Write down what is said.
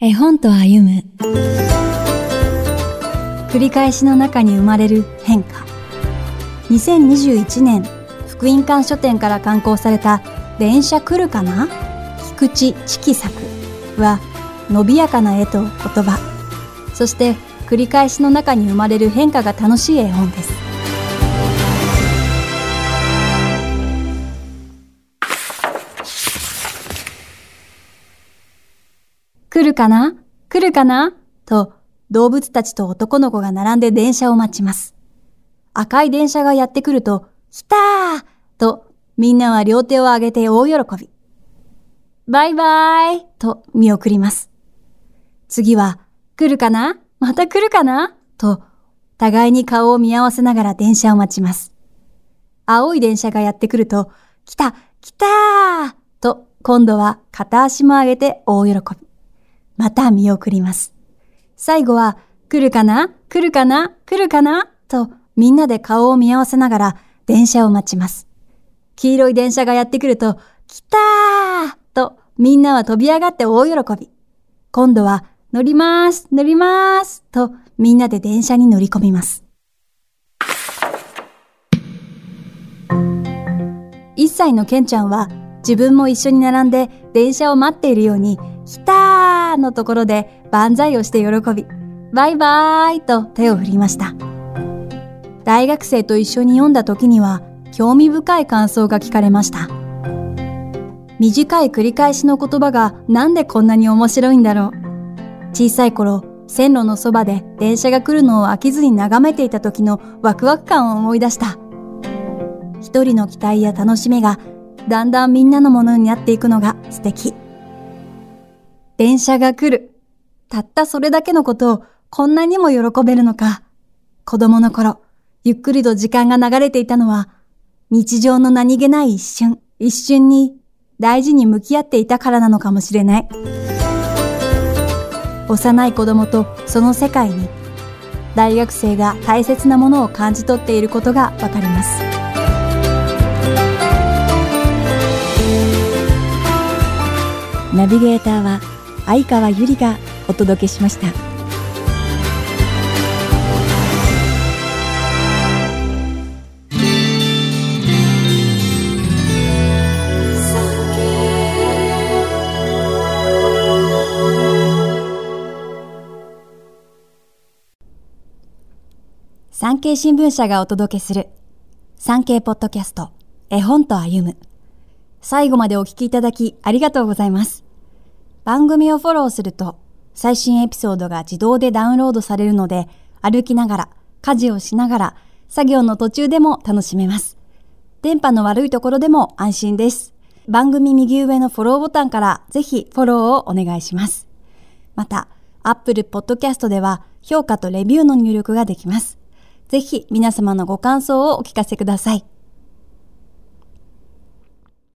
絵本と歩む。繰り返しの中に生まれる変化。2021年福音館書店から刊行された電車来るかな？菊池知紀作は、伸びやかな絵と言葉、そして繰り返しの中に生まれる変化が楽しい絵本です。来るかな？来るかな？と動物たちと男の子が並んで電車を待ちます。赤い電車がやってくると、来たー！とみんなは両手を上げて大喜び。バイバイ！と見送ります。次は、来るかな？また来るかな？と互いに顔を見合わせながら電車を待ちます。青い電車がやってくると、来た！来たー！と今度は片足も上げて大喜び。また見送ります。最後は、来るかな？来るかな？来るかな？とみんなで顔を見合わせながら電車を待ちます。黄色い電車がやってくると、来たー！とみんなは飛び上がって大喜び。今度は、乗ります！乗ります！とみんなで電車に乗り込みます。1歳のケンちゃんは、自分も一緒に並んで電車を待っているように、来たーのところで万歳をして喜び、バイバーイと手を振りました。大学生と一緒に読んだ時には興味深い感想が聞かれました。短い繰り返しの言葉がなんでこんなに面白いんだろう。小さい頃、線路のそばで電車が来るのを飽きずに眺めていた時のワクワク感を思い出した。一人の期待や楽しみがだんだんみんなのものになっていくのが素敵。電車が来る。たったそれだけのことをこんなにも喜べるのか。子供の頃、ゆっくりと時間が流れていたのは、日常の何気ない一瞬に大事に向き合っていたからなのかもしれない。幼い子供とその世界に、大学生が大切なものを感じ取っていることがわかります。ナビゲーターは、相川由里がお届けしました。産経新聞社がお届けする産経ポッドキャスト、絵本と歩む。最後までお聞きいただきありがとうございます。番組をフォローすると最新エピソードが自動でダウンロードされるので、歩きながら、家事をしながら、作業の途中でも楽しめます。電波の悪いところでも安心です。番組右上のフォローボタンからぜひフォローをお願いします。また、Apple Podcast では評価とレビューの入力ができます。ぜひ皆様のご感想をお聞かせください。